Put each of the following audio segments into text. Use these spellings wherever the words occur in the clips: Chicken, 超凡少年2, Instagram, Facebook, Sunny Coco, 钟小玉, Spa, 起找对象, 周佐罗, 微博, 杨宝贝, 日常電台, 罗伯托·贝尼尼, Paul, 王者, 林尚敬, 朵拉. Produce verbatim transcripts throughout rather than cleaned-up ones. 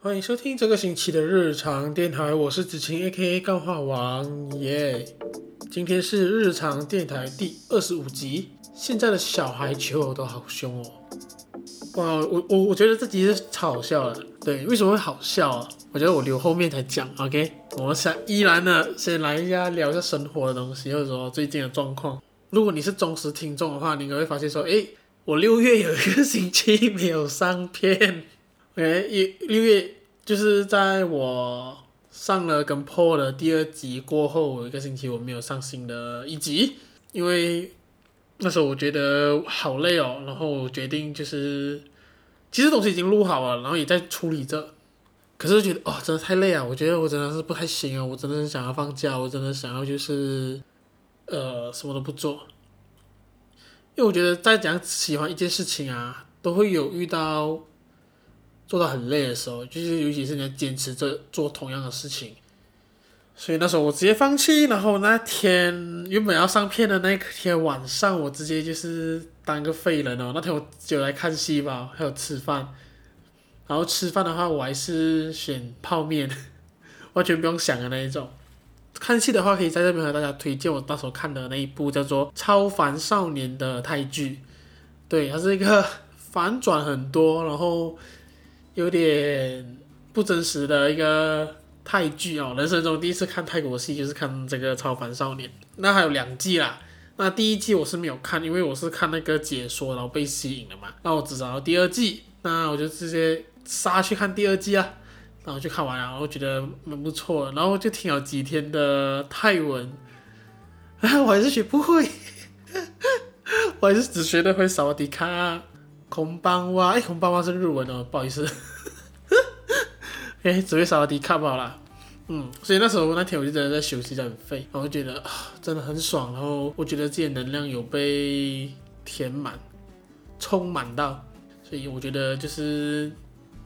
欢迎收听这个星期的日常电台，我是子晴 A K A 干话王耶。Yeah! 今天是日常电台第二十五集。现在的小孩求偶都好凶哦。哇，我我我觉得这集是超好笑的。对，为什么会好笑啊？我觉得我留后面才讲 ，OK？ 我们先依然呢，先来一下聊一下生活的东西，或者说最近的状况。如果你是忠实听众的话，你应该会发现说，哎，我六月有一个星期没有上片。OK， 六月就是在我上了跟 Paul 的第二集过后，我有一个星期我没有上新的一集，因为那时候我觉得好累哦，然后我决定就是，其实东西已经录好了，然后也在处理着，可是觉得哦，真的太累啊！我觉得我真的是不太行啊，我真的是想要放假，我真的想要就是，呃，什么都不做，因为我觉得再讲喜欢一件事情啊，都会有遇到做到很累的时候，就是尤其是你要坚持着做同样的事情。所以那时候我直接放弃，然后那天原本要上片的那天晚上，我直接就是当个废人哦。那天我就来看戏吧，还有吃饭。然后吃饭的话，我还是选泡面，完全不用想的那一种。看戏的话，可以在这边和大家推荐我那时候看的那一部叫做《超凡少年》的泰剧。对，它是一个反转很多，然后有点不真实的一个泰剧哦，人生中第一次看泰国戏就是看这个《超凡少年》，那还有两季啦。那第一季我是没有看，因为我是看那个解说，然后被吸引了嘛。那我只找到第二季，那我就直接杀去看第二季啊。然后就看完了，然后觉得蛮不错的，然后就听了几天的泰文，啊，我还是学不会，我还是只学得会萨瓦迪卡、空邦哇，哎，空邦哇是日文哦，不好意思。哎，只会稍微低卡好啦，嗯，所以那时候那天我就真的在休息，在很废，然后觉得真的很爽，然后我觉得自己的能量有被填满、充满到，所以我觉得就是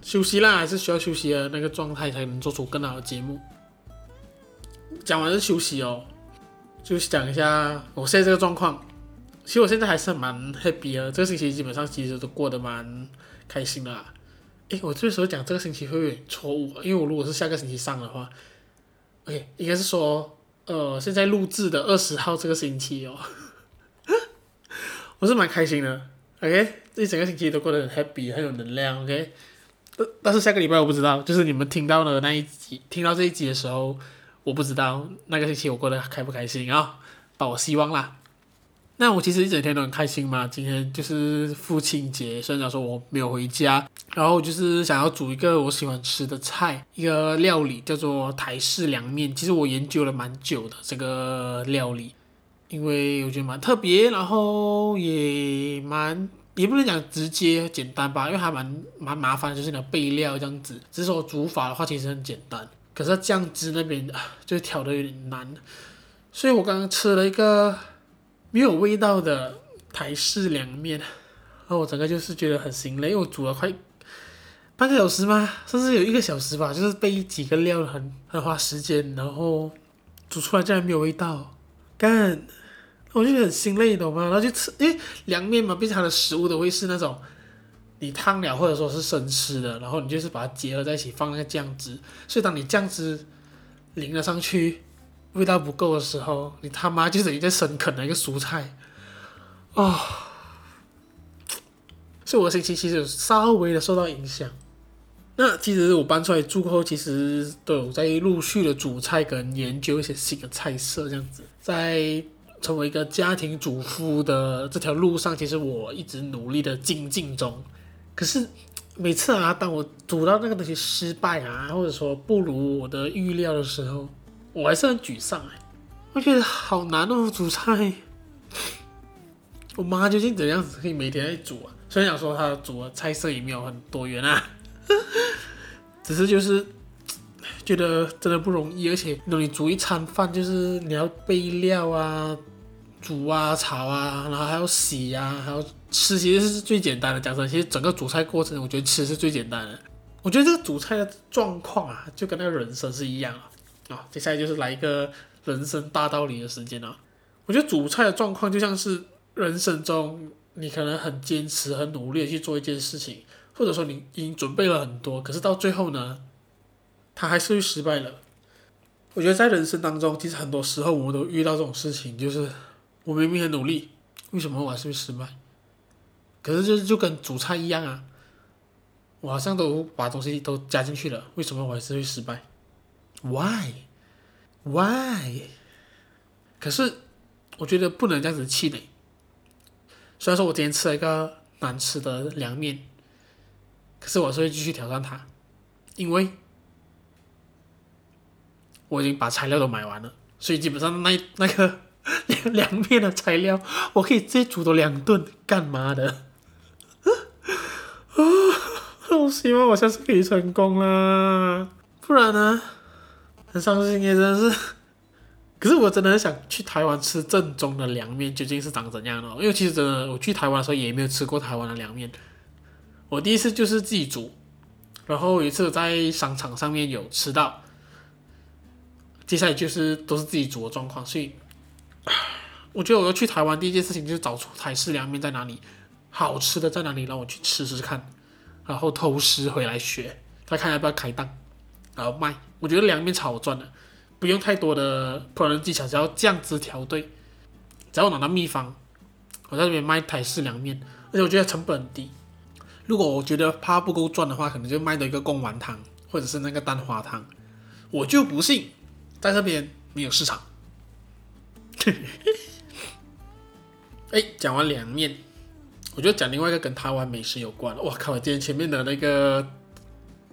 休息啦，还是需要休息的那个状态才能做出更好的节目。讲完是休息哦，就讲一下我现在这个状况。其实我现在还是蛮 happy 的，这个星期基本上其实都过得蛮开心的啦。诶，我这时候讲这个星期会有点错误，因为我如果是下个星期上的话 ，OK， 应该是说，呃，现在录制的二十号这个星期哦，我是蛮开心的 ，OK， 这一整个星期都过得很 happy， 很有能量 ，OK， 但是下个礼拜我不知道，就是你们听到的那一集，听到这一集的时候，我不知道那个星期我过得开不开心啊，把我希望啦。那我其实一整天都很开心嘛，今天就是父亲节，虽然说我没有回家，然后就是想要煮一个我喜欢吃的菜，一个料理叫做台式凉面。其实我研究了蛮久的这个料理，因为我觉得蛮特别，然后也蛮也不能讲直接简单吧，因为还蛮蛮麻烦，就是你要备料这样子。只是说煮法的话其实很简单，可是酱汁那边就调的有点难，所以我刚刚吃了一个没有味道的台式凉面，然后我整个就是觉得很心累，因为我煮了快半个小时嘛，甚至有一个小时吧，就是备几个料很很花时间，然后煮出来竟然没有味道，干，我就觉得很心累，懂吗？然后就吃，因为凉面嘛，毕竟它的食物都会是那种你烫了或者说是生吃的，然后你就是把它结合在一起放那个酱汁，所以当你酱汁淋了上去，味道不够的时候，你他妈就等于在生啃了一个蔬菜，哦，所以我的心情其实有稍微的受到影响。那其实我搬出来住后，其实都有在陆续的煮菜跟研究一些新的菜色，这样子，在成为一个家庭主妇的这条路上，其实我一直努力的精进中。可是每次啊，当我煮到那个东西失败啊，或者说不如我的预料的时候，我还是很沮丧哎，我觉得好难哦，煮菜。我妈究竟怎样子可以每天在煮啊？虽然讲说她煮的菜色也没有很多元啊，只是就是觉得真的不容易，而且你煮一餐饭就是你要备料啊、煮啊、炒啊，然后还要洗啊，还要吃，其实是最简单的。讲真，其实整个煮菜过程，我觉得吃是最简单的。我觉得这个煮菜的状况啊，就跟那个人生是一样啊。哦、接下来就是来一个人生大道理的时间啊！我觉得煮菜的状况就像是人生中你可能很坚持、很努力的去做一件事情，或者说你已经准备了很多，可是到最后呢他还是会失败了。我觉得在人生当中其实很多时候我们都遇到这种事情，就是我明明很努力，为什么我还是会失败？可是 就, 就跟煮菜一样啊，我好像都把东西都加进去了，为什么我还是会失败？ Why? Why? 可是我觉得不能这样子气馁。虽然说我今天吃了一个难吃的凉面，可是我还是会继续挑战它，因为我已经把材料都买完了，所以基本上那那个凉面的材料我可以直接煮到两顿，干嘛的我希望我下次可以成功啦，不然呢很伤心耶，真的是。可是我真的很想去台湾吃正宗的凉面究竟是长怎样的，因为其实真的我去台湾的时候也没有吃过台湾的凉面。我第一次就是自己煮，然后有一次在商场上面有吃到，接下来就是都是自己煮的状况，所以我觉得我要去台湾第一件事情就是找出台式凉面在哪里，好吃的在哪里，让我去吃吃看，然后偷师回来学，再看要不要开档然后卖。我觉得凉面超好赚的，不用太多的烹饪技巧，只要酱汁调对，只要我拿到秘方，我在这边卖台式凉面，而且我觉得成本很低。如果我觉得怕不够赚的话，可能就卖到一个贡丸汤或者是那个蛋花汤。我就不信在这边没有市场。哎，讲完凉面，我就讲另外一个跟台湾美食有关。哇靠！今天前面的那个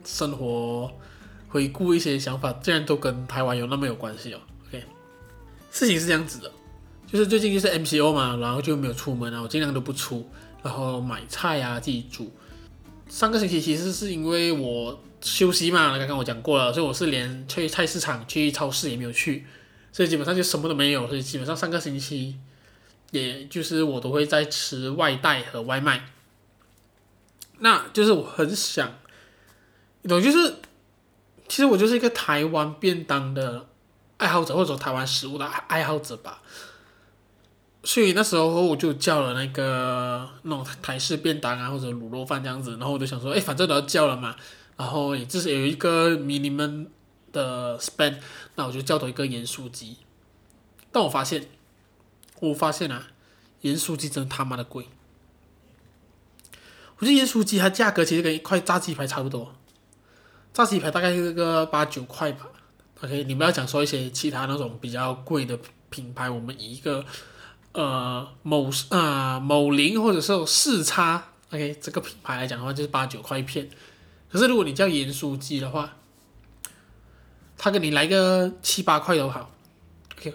生活回顾一些想法，竟然都跟台湾有那么有关系哦。OK， 事情是这样子的，就是最近就是 M C O 嘛，然后就没有出门啊，我尽量都不出，然后买菜啊自己煮。上个星期其实是因为我休息嘛，刚刚我讲过了，所以我是连去菜市场、去超市也没有去。所以基本上就什么都没有，所以基本上上个星期也就是我都会在吃外带和外卖。那就是我很想你懂，就是其实我就是一个台湾便当的爱好者，或者说台湾食物的爱好者吧。所以那时候我就叫了那个那种台式便当啊，或者卤肉饭这样子，然后我就想说哎，反正都要叫了嘛，然后也就是有一个 minimum的 span， 那我就叫到一个盐酥鸡。但我发现我发现啊盐酥鸡真的他妈的贵。我觉得盐酥鸡它价格其实跟一块炸鸡排差不多，炸鸡排大概是个八九块吧。 OK， 你们要讲说一些其他那种比较贵的品牌，我们以一个呃某呃某零或者是四叉 OK 这个品牌来讲的话，就是八九块一片。可是如果你叫盐酥鸡的话，他给你来个七八块都好 ，OK。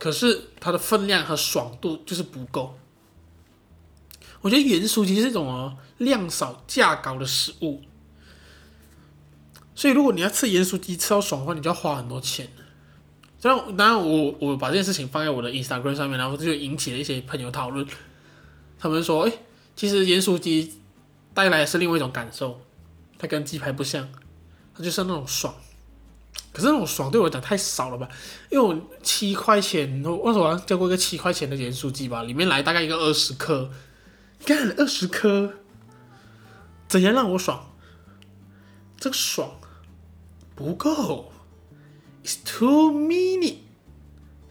可是它的分量和爽度就是不够。我觉得盐酥鸡是一种、哦、量少价高的食物，所以如果你要吃盐酥鸡吃到爽的话，你就要花很多钱。当然，当然我我把这件事情放在我的 Instagram 上面，然后就引起了一些朋友讨论。他们说，哎，其实盐酥鸡带来的是另外一种感受，它跟鸡排不像。就是那种爽，可是那种爽对我来讲太少了吧？因为我七块钱，我好像叫过一个七块钱的盐酥鸡吧，里面来大概一个二十颗，干二十颗，怎样让我爽？这个爽不够 ，it's too many,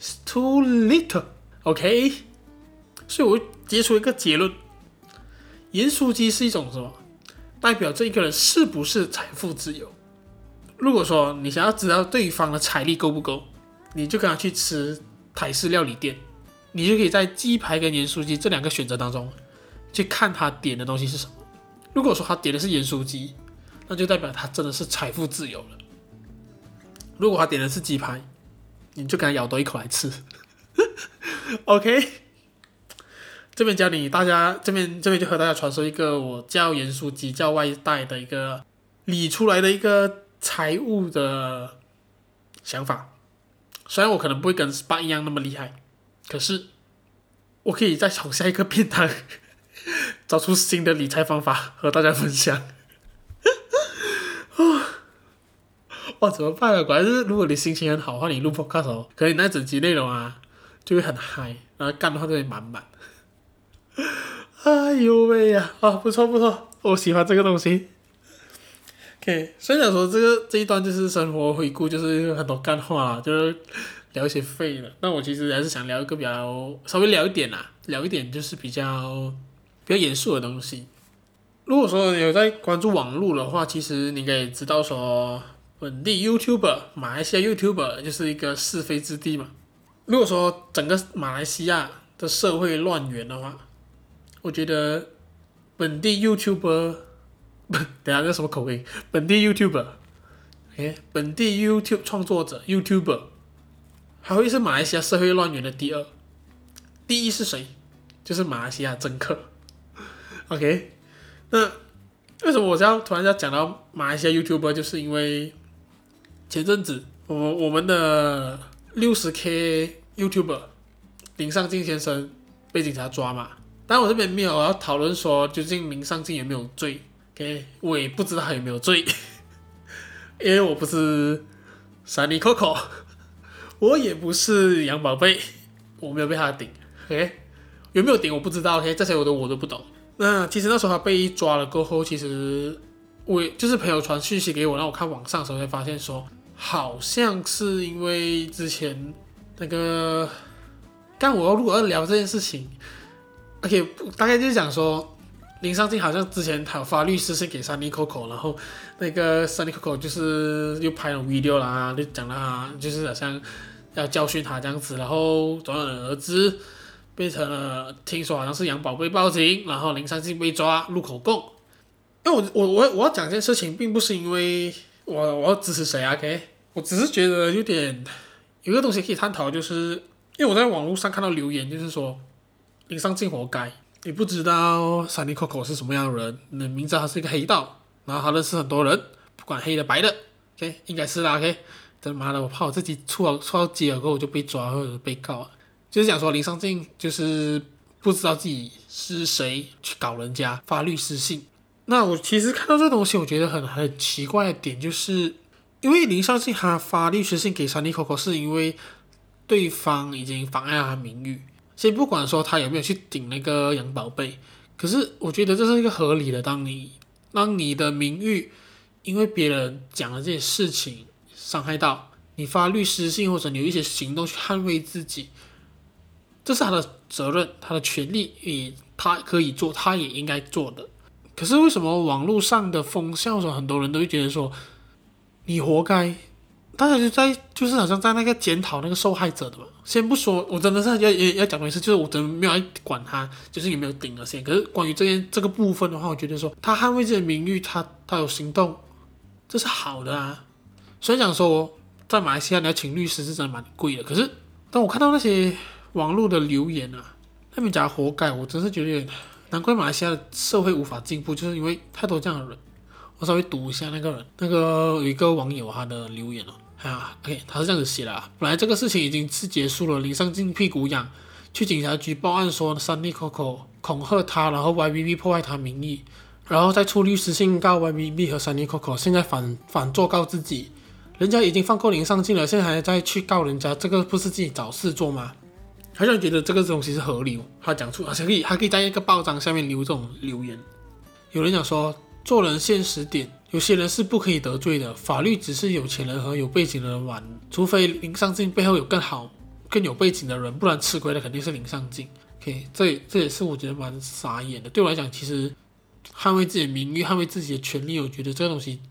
it's too little, OK？ 所以我结出一个结论：盐酥鸡是一种什么？代表这一个人是不是财富自由？如果说你想要知道对方的财力够不够，你就跟他去吃台式料理店，你就可以在鸡排跟盐酥鸡这两个选择当中去看他点的东西是什么。如果说他点的是盐酥鸡，那就代表他真的是财富自由了。如果他点的是鸡排，你就跟他咬多一口来吃。OK， 这边教你大家，这边这边就和大家传授一个我叫盐酥鸡叫外带的一个理出来的一个财务的想法。虽然我可能不会跟 Spa 一样那么厉害，可是我可以再从下一个便当找出新的理财方法和大家分享。哇，怎么办啊？果然是，如果你心情很好的话，你录 podcast 哦，可能那整集内容啊就会很嗨，然后干的话就会满满。哎呦喂呀、啊，啊，不错不错，我喜欢这个东西。OK， 所以讲说这个这一段就是生活回顾，就是很多干话啦，就是聊一些废了。那我其实还是想聊一个比较稍微聊一点啦，聊一点就是比较比较严肃的东西。如果说有在关注网络的话，其实你可以知道说，本地 YouTuber 马来西亚 YouTuber 就是一个是非之地嘛。如果说整个马来西亚的社会乱源的话，我觉得本地 YouTuber 等一下这什么口音？本地 YouTuber， 哎，本地 YouTube 创作者 YouTuber 还会是马来西亚社会乱源的第二，第一是谁？就是马来西亚政客。OK， 那为什么我这样突然要讲到马来西亚 YouTuber？ 就是因为前阵子我们我们的 六十K YouTuber 林尚敬先生被警察抓嘛。但我这边没有要讨论说究竟林尚敬有没有罪 ，OK， 我也不知道他有没有罪，因为我不是 Sunny Coco， 我也不是杨宝贝，我没有被他顶 ，OK， 有没有顶我不知道 ，OK， 这些我都我都不懂。那其实那时候他被抓了过后，其实我就是朋友传讯息给我，让我看网上的时候才发现说，好像是因为之前那个，但我如果要聊这件事情。OK， 大概就是讲说林尚敬好像之前他有发律师信给 Sunny Coco， 然后那个 Sunny Coco 就是又拍了 video 啦，就讲啦，就是好像要教训他这样子，然后转而之变成了听说好像是杨宝贝报警，然后林尚敬被抓录口供。因为我我我我要讲这件事情，并不是因为我我要支持谁啊 ，OK， 我只是觉得有点有一个东西可以探讨，就是因为我在网络上看到留言，就是说。林尚敬活该，你不知道 Sunny Coco 是什么样的人，你明知道他是一个黑道，然后他认识很多人，不管黑的白的 ，OK， 应该是啦 ，OK， 真妈的，我怕我自己出了出到街了，过后我就被抓或者被告了。就是讲说林尚敬就是不知道自己是谁去搞人家，发律师信。那我其实看到这东西，我觉得很很奇怪的点，就是因为林尚敬他发律师信给 Sunny Coco， 是因为对方已经妨碍了他名誉。先不管说他有没有去顶那个杨宝贝，可是我觉得这是一个合理的，当你让你的名誉因为别人讲了这些事情伤害到你，发律师信或者你有一些行动去捍卫自己，这是他的责任，他的权利，也他可以做，他也应该做的。可是为什么网络上的风向上很多人都会觉得说你活该？大家就在就是好像在那个检讨那个受害者的嘛，先不说，我真的是要要讲的是，就是我真的没有管他，就是有没有顶了先。可是关于这件这个部分的话，我觉得说他捍卫自己的名誉，他他有行动，这是好的啊。虽然讲说在马来西亚你要请律师是真的蛮贵的，可是当我看到那些网络的留言啊，那边讲活该，我真是觉得难怪马来西亚的社会无法进步，就是因为太多这样的人。我稍微读一下那个人，那个有一个网友他的留言哦。啊 ，OK， 他是这样子写的啊。本来这个事情已经是结束了，林尚敬屁股痒，去警察局报案说 Sunny Coco 恐吓他，然后 Y B B 破坏他名义，然后再出律师信告 Y B B 和 Sunny Coco， 现在反反作告自己，人家已经放过林尚敬了，现在还在去告人家，这个不是自己找事做吗？好像觉得这个东西是合理，他讲出，而且可以还可以在一个报章下面留这种留言。有人讲说，做人现实点。有些人是不可以得罪的，法律只是有钱人和有背景的人玩，除非林尚敬背后有更好、更有背景的人，不然吃亏的肯定是林尚敬。OK， 这这也是我觉得蛮傻眼的。对我来讲，其实捍卫自己的名誉、捍卫自己的权利，我觉得这个东西，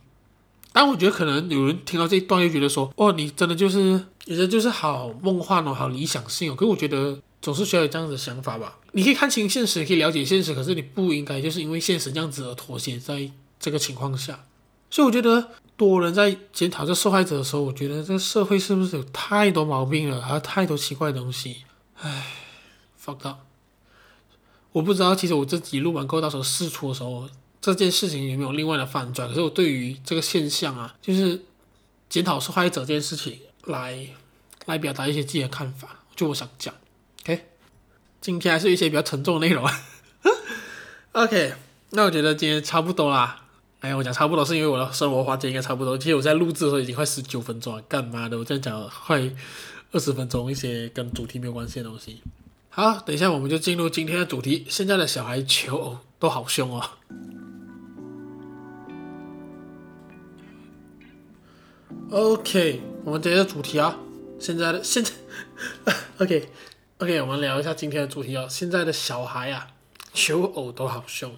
但我觉得可能有人听到这一段就觉得说：“哦，你真的就是，有些就是好梦幻哦，好理想性哦。”可是我觉得总是需要有这样子的想法吧。你可以看清现实，可以了解现实，可是你不应该就是因为现实这样子而妥协在。这个情况下，所以我觉得多人在检讨这受害者的时候，我觉得这个社会是不是有太多毛病了，还有太多奇怪的东西。唉 ，fuck up， 我不知道，其实我这集录完过后，到时候释出的时候，这件事情有没有另外的反转？可是我对于这个现象啊，就是检讨受害者这件事情，来来表达一些自己的看法，就我想讲。OK， 今天还是一些比较沉重的内容。OK， 那我觉得今天差不多啦。哎，我讲差不多是因为我的生活环节应该差不多。其实我在录制的时候已经快十九分钟了，干嘛的？我这样讲快二十分钟，一些跟主题没有关系的东西。好，等一下我们就进入今天的主题。现在的小孩求偶都好凶哦。OK， 我们今天的主题啊，现在的现在 ，OK OK， 我们聊一下今天的主题哦。现在的小孩啊，求偶都好凶。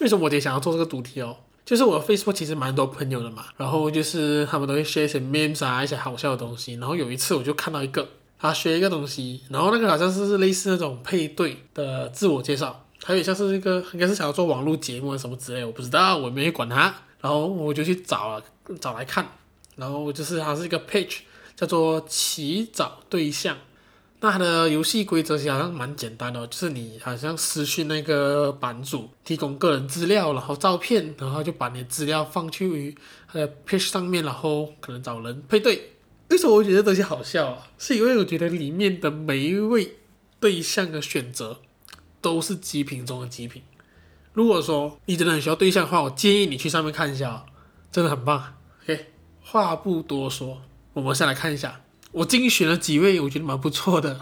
为什么我也想要做这个主题哦？就是我的 Facebook 其实蛮多朋友的嘛，然后就是他们都会 share 一些 memes 啊，一些好笑的东西。然后有一次我就看到一个，他 share 一个东西，然后那个好像是类似那种配对的自我介绍，还有像是一个应该是想要做网络节目什么之类的，我不知道，我没去管他。然后我就去找了找来看，然后就是它是一个 page 叫做起找对象。那它的游戏规则其实好像蛮简单的，就是你好像私讯那个版主提供个人资料，然后照片，然后就把你的资料放去它的 page 上面，然后可能找人配对。为什么我觉得这东西好笑啊？是因为我觉得里面的每一位对象的选择都是极品中的极品。如果说你真的很需要对象的话，我建议你去上面看一下、哦、真的很棒。 OK， 话不多说，我们先来看一下我精选了几位，我觉得蛮不错的。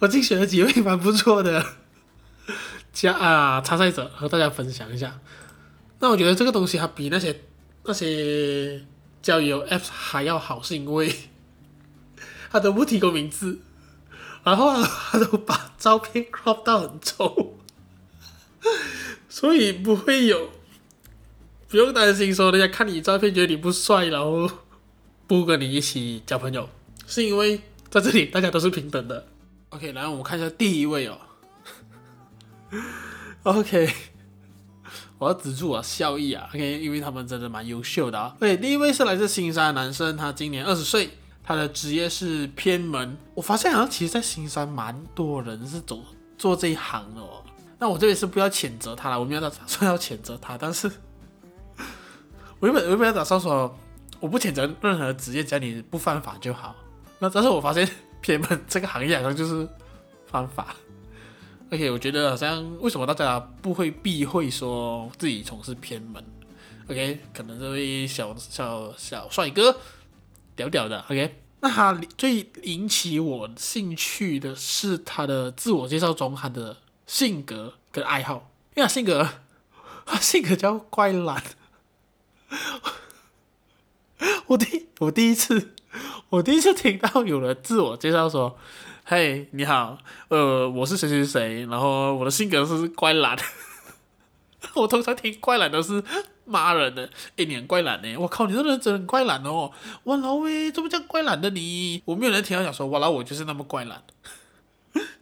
我精选了几位蛮不错的加啊参赛者和大家分享一下。那我觉得这个东西它比那些那些交友 Apps 还要好，是因为它都不提供名字，然后它都把照片 crop 到很丑，所以不会有不用担心说人家看你照片觉得你不帅，然后。不跟你一起交朋友，是因为在这里大家都是平等的。 OK， 来我们看一下第一位哦。OK， 我要止住我笑意啊。 OK， 因为他们真的蛮优秀的啊。 OK， 第一位是来自新山的男生，他今年二十岁，他的职业是偏门。我发现好像其实在新山蛮多人是走做这一行的哦。那我这里是不要谴责他啦，我没有打算要谴责他，但是我原本我没有打算说我不谴责任何职业，只要你不犯法就好。那但是我发现偏门这个行业好像就是犯法。OK， 我觉得好像为什么大家不会避讳说自己从事偏门 ？OK， 可能这位小小小帅哥屌屌的。OK， 那他最引起我兴趣的是他的自我介绍中他的性格跟爱好，因为他性格他性格叫怪懒。我第我第一次，我第一次听到有人自我介绍说：“嘿，你好，呃，我是谁谁谁，然后我的性格是怪懒。”我通常听怪懒都是骂人的，哎，你很怪懒呢！我靠，你这人真的很怪懒哦！哇老喂，怎么叫怪懒的你？我没有人听到讲说，哇老我就是那么怪懒。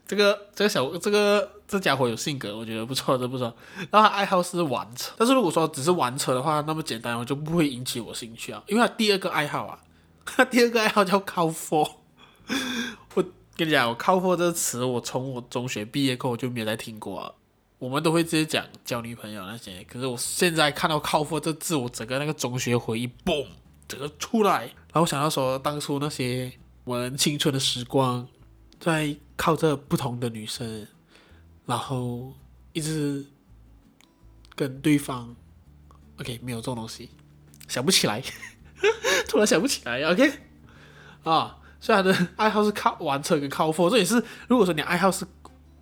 这个这个小这个这家伙有性格，我觉得不错，这不错。然后他爱好是玩车，但是如果说只是玩车的话，那么简单我就不会引起我兴趣啊。因为他第二个爱好啊，他第二个爱好叫靠佛。我跟你讲，我靠佛这个词，我从我中学毕业后我就没有再听过啊。我们都会直接讲交女朋友那些，可是我现在看到靠佛这字，我整个那个中学回忆嘣，整个出来。然后我想到说，当初那些我们青春的时光。在靠着不同的女生，然后一直跟对方 OK 没有这种东西，想不起来突然想不起来 OK 啊，所以他的爱好是靠玩车跟靠货，这也是如果说你爱好是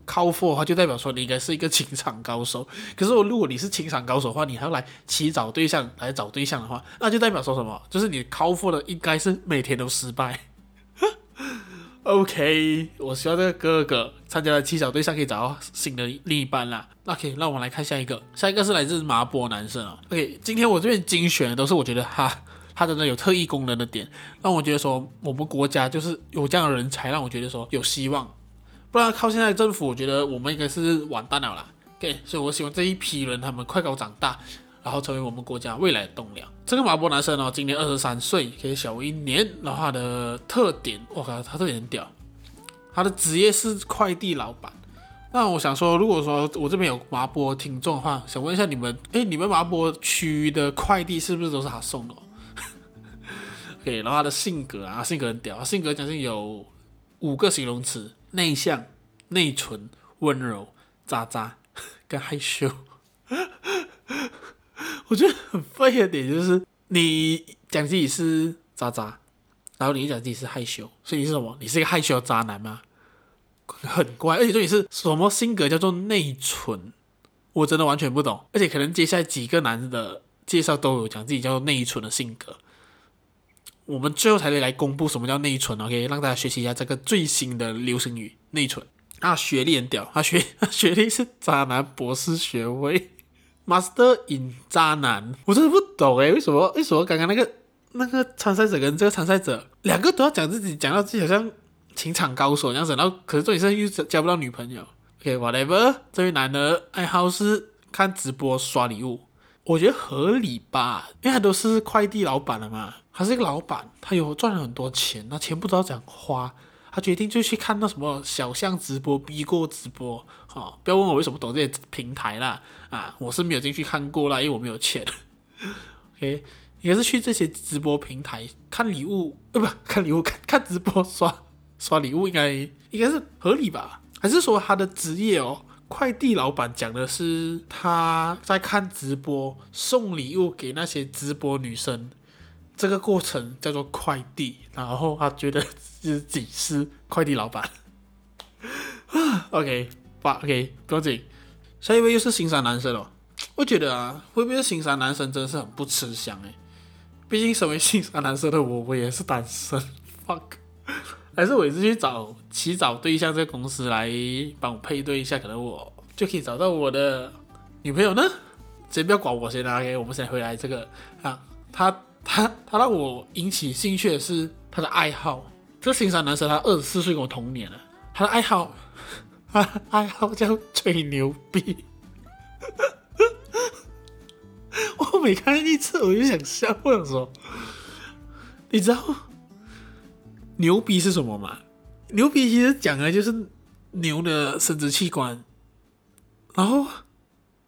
靠货的话，就代表说你应该是一个情场高手。可是如果你是情场高手的话，你还要来起找对象来找对象的话，那就代表说什么，就是你靠货的应该是每天都失败。OK， 我希望这个哥哥参加了七小对象可以找到新的另一半啦。OK， 那我们来看下一个，下一个是来自麻波男生啊、哦。OK， 今天我这边精选的都是我觉得他他真的有特异功能的点，让我觉得说我们国家就是有这样的人才，让我觉得说有希望。不然靠现在政府，我觉得我们应该是完蛋了啦。OK， 所以我希望这一批人他们快高长大，然后成为我们国家未来的栋梁。这个马波男生哦，今年二十三岁，可以小我一年。然后他的特点，我靠，他特点很屌。他的职业是快递老板。那我想说，如果说我这边有马波听众的话，想问一下你们，哎，你们马波区的快递是不是都是他送的、哦、？OK， 然后他的性格啊，性格很屌，性格将近有五个形容词：内向、内存、温柔、渣渣跟害羞。我觉得很废的点就是，你讲自己是渣渣，然后你又讲自己是害羞，所以你是什么？你是一个害羞的渣男吗？很怪，而且重点是什么性格叫做内蠢，我真的完全不懂。而且可能接下来几个男子的介绍都有讲自己叫做内蠢的性格，我们最后才来公布什么叫内蠢 OK， 让大家学习一下这个最新的流行语内蠢。他、啊、学历很屌，他、啊、学, 学历是渣男博士学位 Master in 渣男，我真的不懂耶，为什么为什么刚刚那个那个参赛者跟这个参赛者两个都要讲自己，讲到自己好像情场高手这样子，然后可是重点是又交不到女朋友。 OK whatever， 这位男的爱好是看直播刷礼物，我觉得合理吧，因为他都是快递老板了嘛，他是一个老板，他有赚了很多钱，那钱不知道怎样花，他决定就去看到什么小象直播、逼过直播、哦、不要问我为什么懂这些平台啦，啊，我是没有进去看过啦，因为我没有钱。OK， 也是去这些直播平台看礼物，呃，不，看礼物 看, 看直播刷刷礼物应该应该是合理吧？还是说他的职业哦，快递老板讲的是他在看直播送礼物给那些直播女生？这个过程叫做快递，然后他觉得自己是快递老板。OK， 吧 ，OK， 不要紧。下一位又是新山男生哦，我觉得啊，会不会是新山男生真的是很不吃香哎？毕竟身为新山男生的我，我也是单身 ，fuck。还是我也是去找起找对象这个公司来帮我配对一下，可能我就可以找到我的女朋友呢。先不要管我先啊 ，OK， 我们先回来这个啊，他。他, 他让我引起兴趣的是他的爱好。这新山男生他二十四岁跟我同年了，他的爱好他的爱好叫吹牛逼。我每看一次我就想笑，我想说你知道牛逼是什么吗？牛逼其实讲的就是牛的生殖器官，然后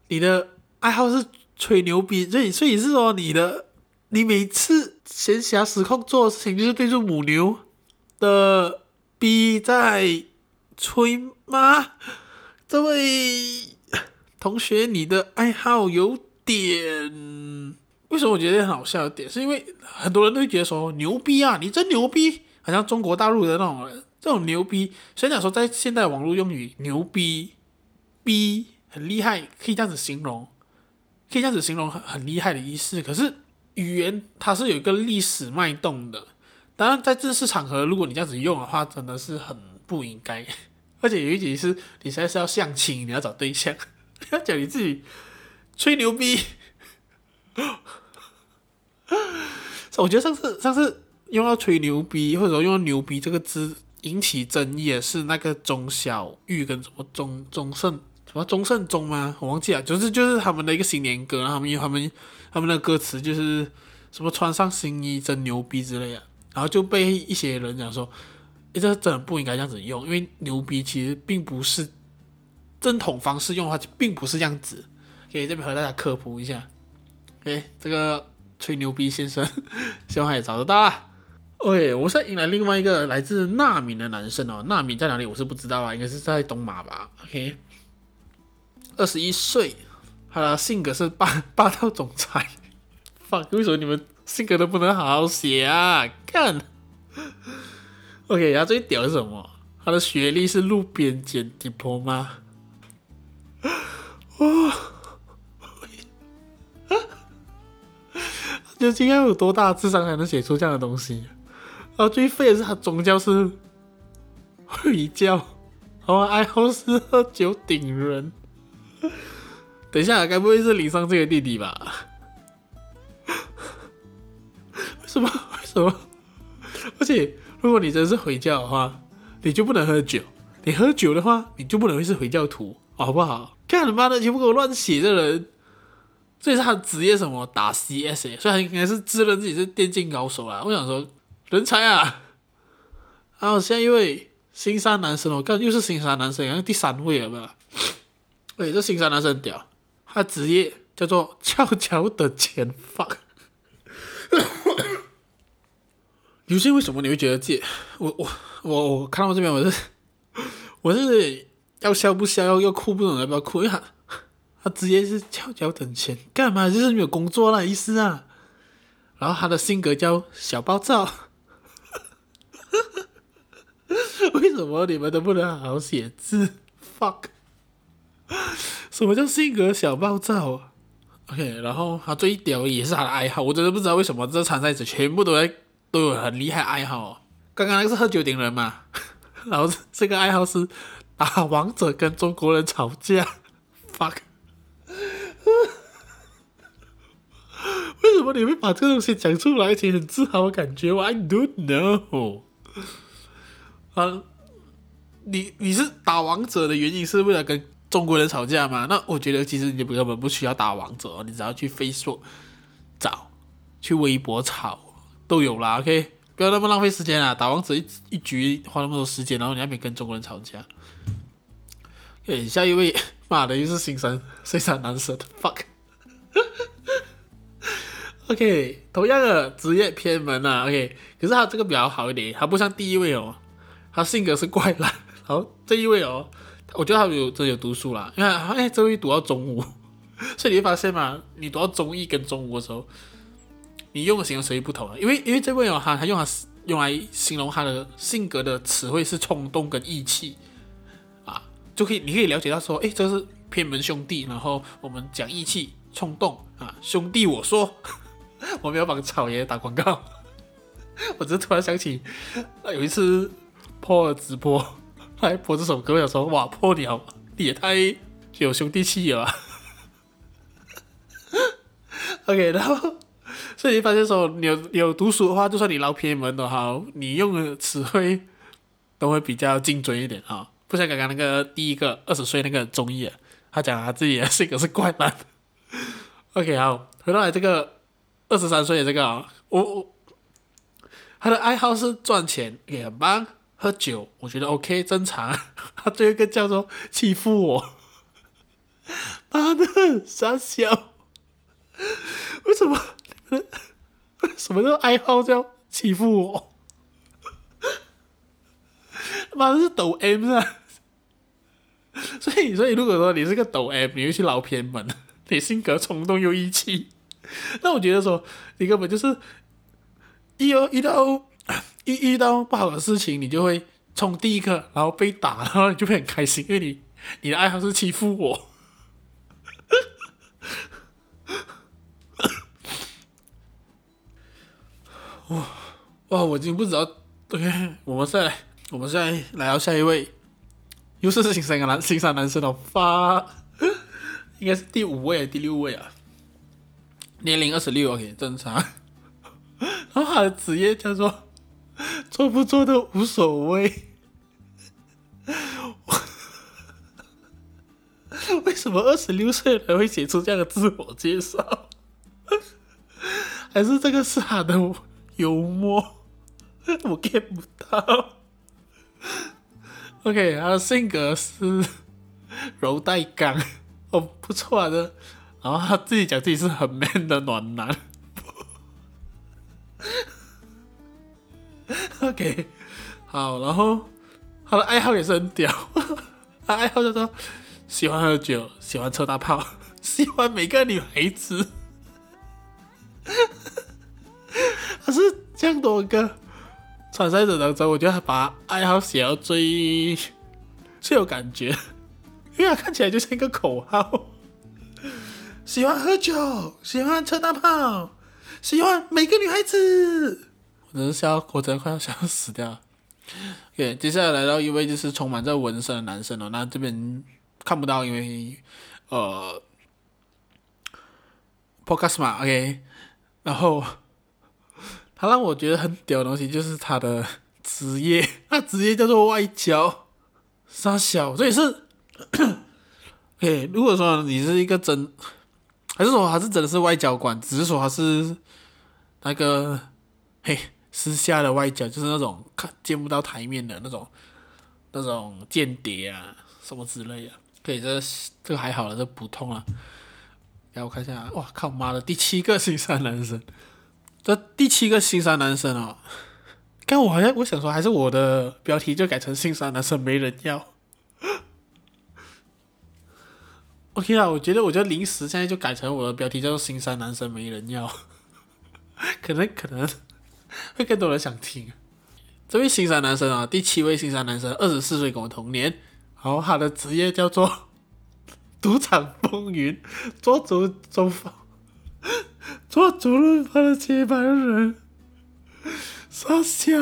你的爱好是吹牛逼，所以所以是说你的你每次闲暇时空做的事情就是对着母牛的逼在吹吗？这位同学，你的爱好有点……为什么我觉得很好笑的点，是因为很多人都会觉得说牛逼啊，你真牛逼，好像中国大陆的那种人，这种牛逼。虽然讲说在现代网络用语，牛逼、逼很厉害，可以这样子形容，可以这样子形容很很厉害的意思，可是。语言它是有一个历史脉动的，当然在正式场合如果你这样子用的话真的是很不应该。而且有一点是你现在是要相亲，你要找对象，你要讲你自己吹牛逼。我觉得上次上次用到吹牛逼或者用到牛逼这个字引起争议的是那个钟小玉跟什么钟钟盛什么钟盛钟吗？我忘记了，就是就是他们的一个新年歌，然后他们他们他们的歌词就是什么穿上新衣真牛逼之类的，然后就被一些人讲说，诶，这真的不应该这样子用，因为牛逼其实并不是正统方式用的话，并不是这样子。OK， 这边和大家科普一下。OK， 这个吹牛逼先生，希望他也找得到啦。OK， 我现在迎来另外一个来自纳米的男生哦，纳米在哪里我是不知道啊，应该是在东马吧。OK。二十一岁，他的性格是 霸, 霸道总裁。fuck， 为什么你们性格都不能好好写啊？干 ！OK， 他最屌是什么？他的学历是路边捡 diploma。哇！究竟要有多大智商才能写出这样的东西？然后最废的是他宗教是回教，然后爱好是喝酒顶人。等一下，该不会是林上这个弟弟吧？为什么？为什么？而且，如果你真是回教的话，你就不能喝酒；你喝酒的话，你就不能会是回教徒，好不好？看你妈的，全部给我乱写的人！所以他的职业什么？打 C S， 所以他应该是自认自己是电竞高手啦。我想说，人才啊！然后下一位新山男生，我看又是新山男生，好像第三位了吧？对，这新山男生很屌，他的职业叫做悄悄的前方。有些为什么你会觉得自己，我我我我看到这边我是我是要笑不笑，要要哭不懂要不要哭，因为他他职业是悄悄等钱，干嘛就是没有工作那意思啊。然后他的性格叫小暴躁。为什么你们都不能好好写字 ？fuck！ 什么叫性格小暴躁啊 ？OK， 然后他最屌也是他的爱好，我真的不知道为什么这参赛者全部都在都有很厉害的爱好、哦。刚刚那个是喝酒顶人嘛，然后这个爱好是打王者跟中国人吵架 ，fuck！ 为什么你会把这个东西讲出来，而且很自豪的感觉？ I don't know。啊，你你是打王者的原因是为了跟中国人吵架吗？那我觉得其实你根本不需要打王者，你只要去 Facebook 找，去微博吵都有啦。OK， 不要那么浪费时间啦，打王者 一, 一局花那么多时间，然后你还没跟中国人吵架。OK， 下一位，妈的又是新山新山男神 ，fuck 。OK， 同样的职业偏门啊 ，OK， 可是他这个比较好一点，他不像第一位哦。他性格是怪懒，然后这一位哦，我觉得他有真的有读书啦，因为他这位读到中午，所以你会发现嘛，你读到中一跟中午的时候，你用的形容词不同了，因为因为这位哦，他他用他用来形容他的性格的词汇是冲动跟义气啊，就可以你可以了解到说，哎，这是偏门兄弟，然后我们讲义气、冲动啊，兄弟我说，我没有帮草爷打广告，我只是突然想起，有一次。Paul 的直播来播这首歌，我想说哇 Paul 你好，你也太有兄弟气了吧OK， 然后所以你发现说你 有, 你有读书的话，就算你捞偏门都好，你用的词汇都会比较精准一点啊、哦，不像刚刚那个第一个二十岁那个综艺，他讲他自己的性格是怪男OK， 好，回到来这个二十三岁的这个、哦、我, 我他的爱好是赚钱，也很棒，喝酒我觉得 OK 正常，他最后一个叫做欺负我，妈的傻笑，为什么为什么这个爱好叫欺负我，妈的是抖 M 是吧？所以所以如果说你是个抖 M， 你会去捞偏门，你性格冲动又义气，那我觉得说你根本就是一二一到一遇到不好的事情，你就会冲第一个，然后被打，然后你就会很开心，因为你你的爱好是欺负我。哇哇，我已经不知道。OK， 我们再来，我们再来到下一位，又是新山男，新山男生的发，应该是第五位还是第六位啊？年龄二十六 ，OK， 正常。然后他的职业叫做。做不做都无所谓，为什么二十六岁的人会写出这样的自我介绍？还是这个是他的幽默？我 get 不到。OK， 他的性格是柔带刚，哦不错的。然后他自己讲自己是很 man 的暖男。OK， 好，然后他的爱好也是很屌，他爱好叫做喜欢喝酒，喜欢抽大炮，喜欢每个女孩子，他是这样多个参赛者当中，我觉得他把爱好写到最最有感觉，因为他看起来就像一个口号，喜欢喝酒，喜欢抽大炮，喜欢每个女孩子。我真是笑，我真的快要笑死掉了。OK， 接下来来到一位就是充满着纹身的男生哦，那这边看不到，因为呃 ，podcast 嘛 ，OK， 然后他让我觉得很屌的东西就是他的职业，他职业叫做外交，傻小，所以是OK。如果说你是一个真，还是说他是真的是外交官，只是说他是那个嘿。私下的外交就是那种见不到台面的那种，那种间谍啊什么之类的。可以，这这还好了，这普通了。来，我看一下，哇靠妈的，第七个新山男生，这第七个新山男生哦，看我好像我想说，还是我的标题就改成新山男生没人要。OK 啦，我觉得我就临时现在就改成我的标题叫做新山男生没人要，可能可能。会更多人想听，这位新山男生啊，第七位新山男生，二十四岁，跟我同年。然后他的职业叫做赌场风云，做足周访，做足论坛的接班人。傻笑，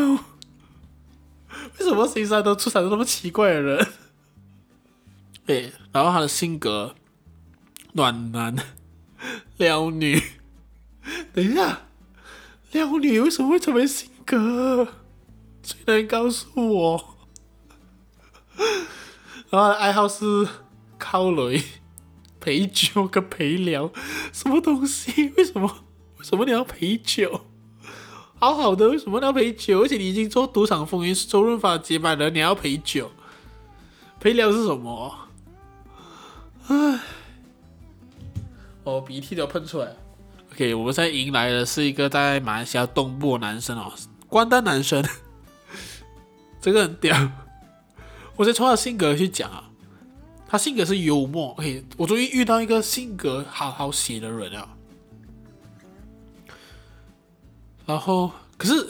为什么新山都出产那么奇怪的人？对，然后他的性格暖男撩女。等一下，撩女为什么会成为性格？谁能告诉我？然后他的爱好是靠雷、陪酒跟陪聊，什么东西？为什么？为什么你要陪酒？好好的，为什么你要陪酒？而且你已经做赌场风云周润发接班人，你还要陪酒？陪聊是什么？唉，我鼻涕都喷出来。OK， 我们现在迎来的是一个在马来西亚东部的男生哦，关丹男生，这个很屌。我先从他的性格去讲啊，他性格是幽默。OK， 我终于遇到一个性格好好写的人了。然后，可是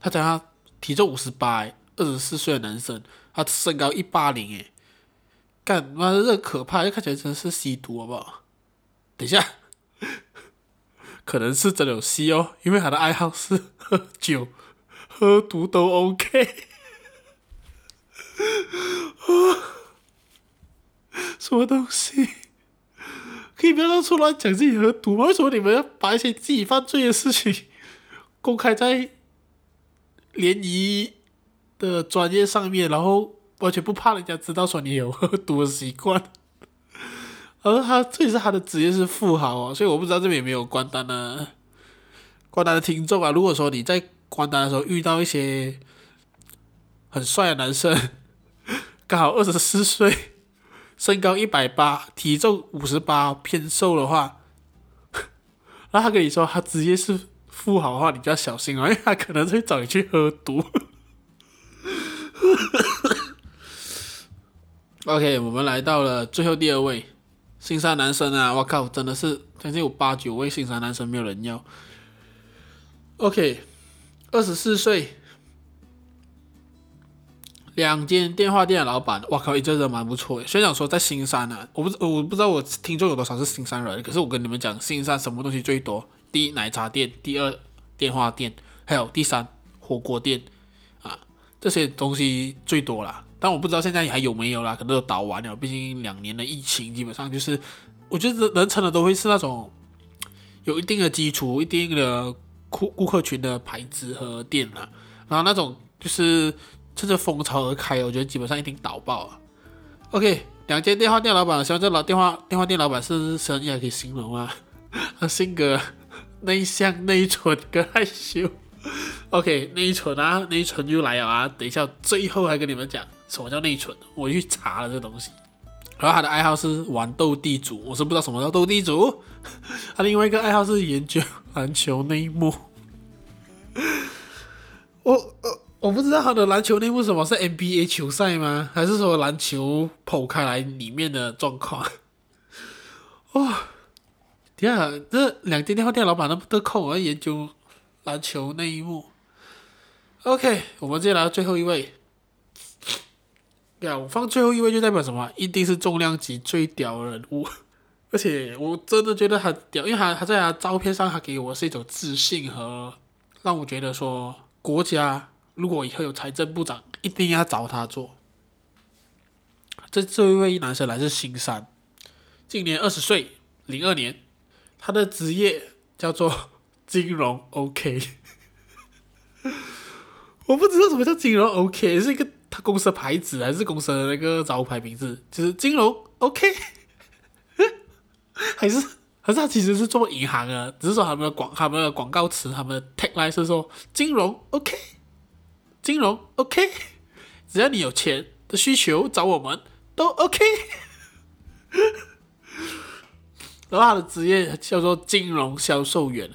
他讲他体重五十八，二十四岁的男生，他身高一八零，哎，干妈的这可怕，看起来真的是吸毒好不好？等一下，可能是真的有吸哦，因为他的爱好是喝酒、喝毒都 OK。什么东西？可以不要到处乱讲自己喝毒吗？为什么你们要把一些自己犯罪的事情公开在联谊的专业上面，然后完全不怕人家知道说你有喝毒的习惯？而他这也是他的职业是富豪哦，所以我不知道这边有没有关单的关单的听众啊。如果说你在关单的时候遇到一些很帅的男生，刚好二十四岁，身高一百八，体重五十八，偏瘦的话，然后他跟你说他职业是富豪的话，你就要小心哦，因为他可能会找你去喝毒。OK， 我们来到了最后第二位新山男生啊，我靠，真的是将近有八九位新山男生没有人要。OK， 二十四岁，两间电话店的老板，我靠，真的蛮不错诶。虽然说在新山啊，我不我不知道我听众有多少是新山人，可是我跟你们讲，新山什么东西最多？第一奶茶店，第二电话店，还有第三火锅店啊，这些东西最多啦。但我不知道现在还有没有啦，可能都倒完了。毕竟两年的疫情，基本上就是我觉得能成的都会是那种有一定的基础、一定的顾顾客群的牌子和店啦。然后那种就是趁着风潮而开，我觉得基本上一定倒爆了。OK， 两间电话店老板，希望这老电话电话店老板是生意还可以形容啊，他性格内向、内蠢跟害羞。OK， 内蠢啊，内蠢又来了啊！等一下，最后还跟你们讲什么叫内蠢，我去查了这东西。然后他的爱好是玩斗地主，我是不知道什么叫斗地主。他另外一个爱好是研究篮球内幕。我呃，我不知道他的篮球内幕什么是 N B A 球赛吗？还是说篮球剖开来里面的状况？哇、哦！等一下，这两间电话店老板那么得空而研究篮球内幕。OK， 我们接下来最后一位。我放最后一位就代表什么？一定是重量级最屌的人物。而且我真的觉得他屌，因为 他, 他在他照片上，他给我是一种自信和让我觉得说，国家如果以后有财政部长，一定要找他做。这这一位男生来自新山，今年二十岁。零二年，他的职业叫做金融 OK， 我不知道什么叫金融 OK， 是一个他公司的牌子还是公司的那个招牌名字？就是金融 OK， 还是还是他其实是做银行的，只是说他们的广他们的广告词，他们的 tagline 是说金融 OK， 金融 OK， 只要你有钱的需求找我们都 OK。然后他的职业叫做金融销售员，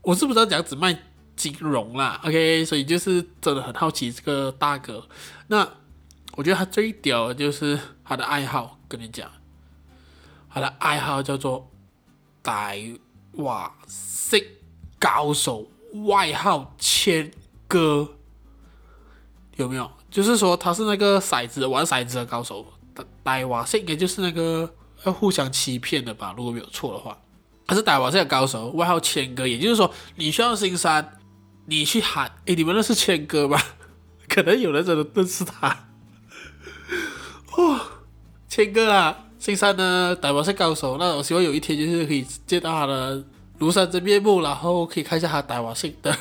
我是不知道讲只卖金融啦 ，OK， 所以就是真的很好奇这个大哥。那我觉得他最屌的就是他的爱好，跟你讲，他的爱好叫做台湾式高手，外号千哥。有没有？就是说他是那个骰子玩骰子的高手，呆娃式应该就是那个要互相欺骗的吧，如果没有错的话，他是呆娃式的高手，外号谦哥，也就是说你需要新山，你去喊，哎，你们认识谦哥吗？可能有人真的认识他。哦，谦哥啊，新山呢，呆娃式高手，那我希望有一天就是可以见到他的庐山真面目，然后可以看一下他呆娃式的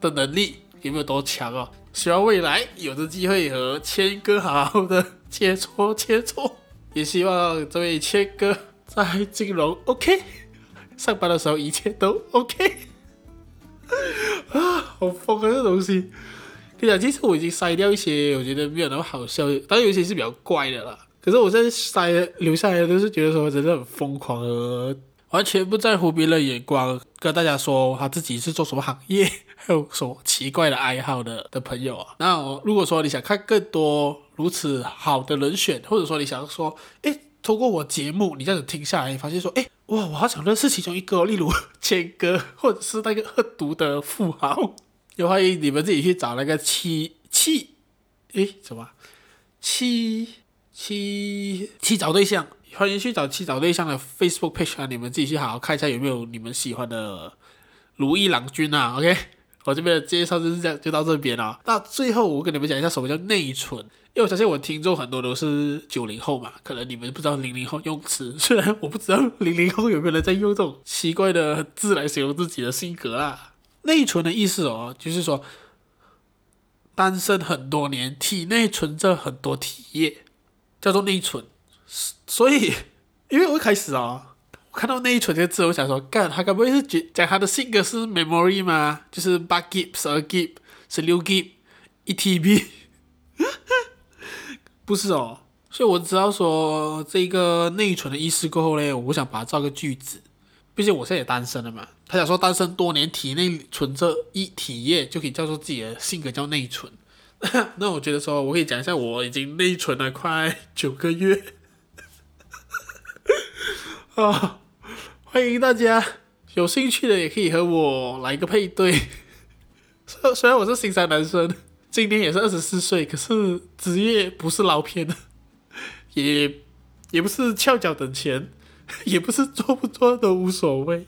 的能力有没有多强哦。希望未来有这机会和谦哥好好的切磋切磋，也希望这位谦哥在金融 OK 上班的时候一切都 OK 啊，好疯啊这东西！跟你讲，其实我已经筛掉一些我觉得没有那么好笑的，当然有些是比较怪的啦。可是我现在筛留下来的都是觉得说真的很疯狂的，完全不在乎别人的眼光，跟大家说他自己是做什么行业，还有什么奇怪的爱好 的, 的朋友啊。那我如果说你想看更多如此好的人选，或者说你想说，诶，通过我节目你这样子听下来，发现说，诶，哇，我好想认识其中一个、哦，例如谦哥，或者是那个恶毒的富豪，也欢迎你们自己去找那个七七，诶，什么七七七找对象。欢迎去找七找对象的 Facebook page 啊，你们自己去好好看一下有没有你们喜欢的如意郎君啊 ，OK？ 我这边的介绍就是这样，就到这边了。那最后我跟你们讲一下什么叫内存，因为我相信我听众很多都是九零后嘛，可能你们不知道零零后用词，虽然我不知道零零后有没有人在用这种奇怪的字来形容自己的性格啦。内存的意思哦，就是说单身很多年，体内存着很多体液，叫做内存。所以因为我一开始哦，我看到内存这个字，我想说干，他该不会是讲他的性格是 memory 吗？就是 八 G B 十二 G B 十六 G B 一 T B 不是哦。所以我知道说这个内存的意思过后呢，我想把它造个句子，毕竟我现在也单身了嘛。他想说单身多年体内存着一体液，就可以叫做自己的性格叫内存那我觉得说我可以讲一下，我已经内存了快九个月哦，欢迎大家有兴趣的也可以和我来个配对。虽然我是新山男生，今年也是二十四岁，可是职业不是捞偏，也也不是翘脚等钱，也不是做不做都无所谓，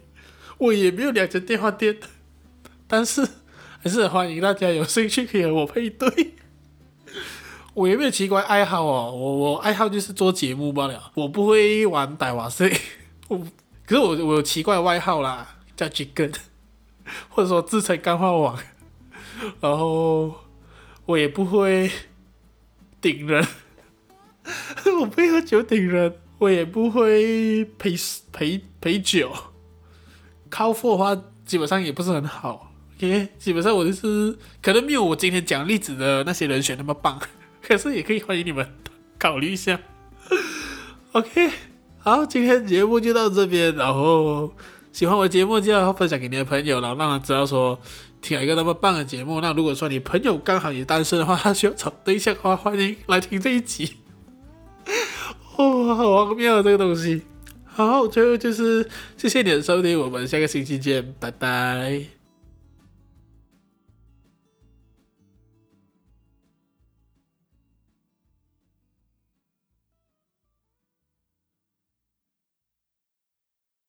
我也没有两间电话店，但是还是欢迎大家有兴趣可以和我配对。我也没有奇怪爱好哦，我我爱好就是做节目罢了，我不会玩呆娃式，可是我我有奇怪的外号啦，叫 Chicken， 或者说自称干话王，然后我也不会顶人，我不会喝酒顶人，我也不会陪陪陪酒，靠父的话基本上也不是很好。OK， 基本上我就是可能没有我今天讲例子的那些人选那么棒。可是也可以欢迎你们考虑一下OK， 好，今天节目就到这边，然后喜欢我的节目就要分享给你的朋友，然后让他知道说听了一个那么棒的节目。那如果说你朋友刚好也单身的话，他需要找对象的话，欢迎来听这一集哦，好荒谬啊这个东西。好，最后就是谢谢你的收听，我们下个星期见，拜拜。